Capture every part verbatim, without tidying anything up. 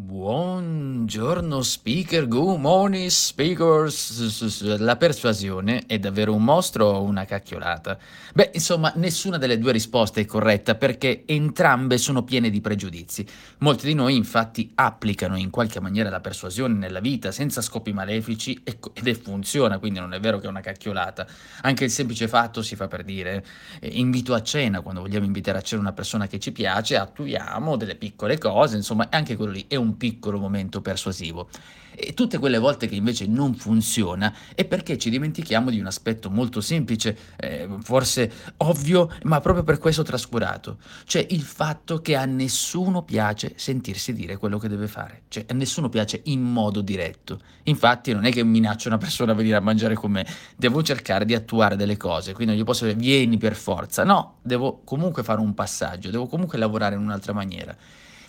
Buongiorno speaker, good morning speakers. La persuasione è davvero un mostro o una cacchiolata? Beh, insomma, nessuna delle due risposte è corretta perché entrambe sono piene di pregiudizi. Molti di noi infatti applicano in qualche maniera la persuasione nella vita senza scopi malefici ed funziona, quindi non è vero che è una cacchiolata. Anche il semplice fatto si fa per dire. Eh, invito a cena, quando vogliamo invitare a cena una persona che ci piace, attuiamo delle piccole cose, insomma, anche quello lì è un Un piccolo momento persuasivo. E tutte quelle volte che invece non funziona è perché ci dimentichiamo di un aspetto molto semplice, eh, forse ovvio, ma proprio per questo trascurato, cioè il fatto che a nessuno piace sentirsi dire quello che deve fare, cioè a nessuno piace in modo diretto. Infatti non è che minaccio una persona a venire a mangiare con me, devo cercare di attuare delle cose, quindi non gli posso dire vieni per forza, no, devo comunque fare un passaggio, devo comunque lavorare in un'altra maniera.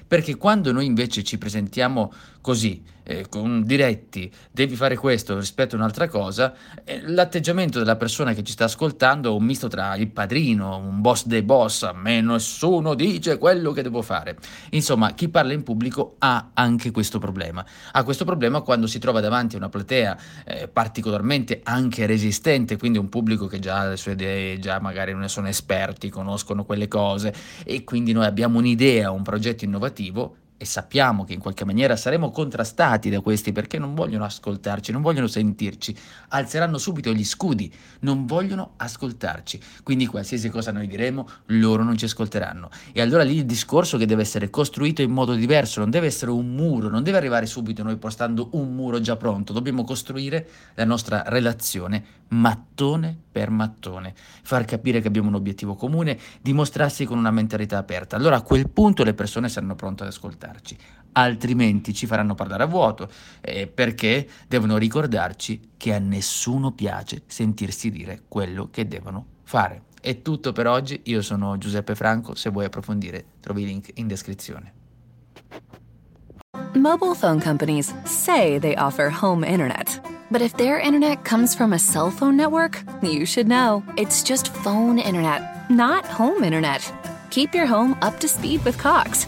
Perché quando noi invece ci presentiamo così, eh, con diretti, devi fare questo rispetto a un'altra cosa, eh, l'atteggiamento della persona che ci sta ascoltando è un misto tra il padrino, un boss dei boss, a me nessuno dice quello che devo fare. Insomma, chi parla in pubblico ha anche questo problema. Ha questo problema quando si trova davanti a una platea eh, particolarmente anche resistente, quindi un pubblico che già ha le sue idee, già magari non sono esperti, conoscono quelle cose e quindi noi abbiamo un'idea, un progetto innovativo, e sappiamo che in qualche maniera saremo contrastati da questi perché non vogliono ascoltarci, non vogliono sentirci, alzeranno subito gli scudi, non vogliono ascoltarci, quindi qualsiasi cosa noi diremo loro non ci ascolteranno. E allora lì il discorso che deve essere costruito in modo diverso, non deve essere un muro, non deve arrivare subito noi postando un muro già pronto, dobbiamo costruire la nostra relazione mattone per mattone, far capire che abbiamo un obiettivo comune, dimostrarsi con una mentalità aperta. Allora a quel punto le persone saranno pronte ad ascoltare, altrimenti ci faranno parlare a vuoto eh, perché devono ricordarci che a nessuno piace sentirsi dire quello che devono fare. È tutto per oggi, io sono Giuseppe Franco, se vuoi approfondire trovi i link in descrizione. Mobile phone companies say they offer home internet, but if their internet comes from a cell phone network, you should know it's just phone internet, not home internet. Keep your home up to speed with Cox.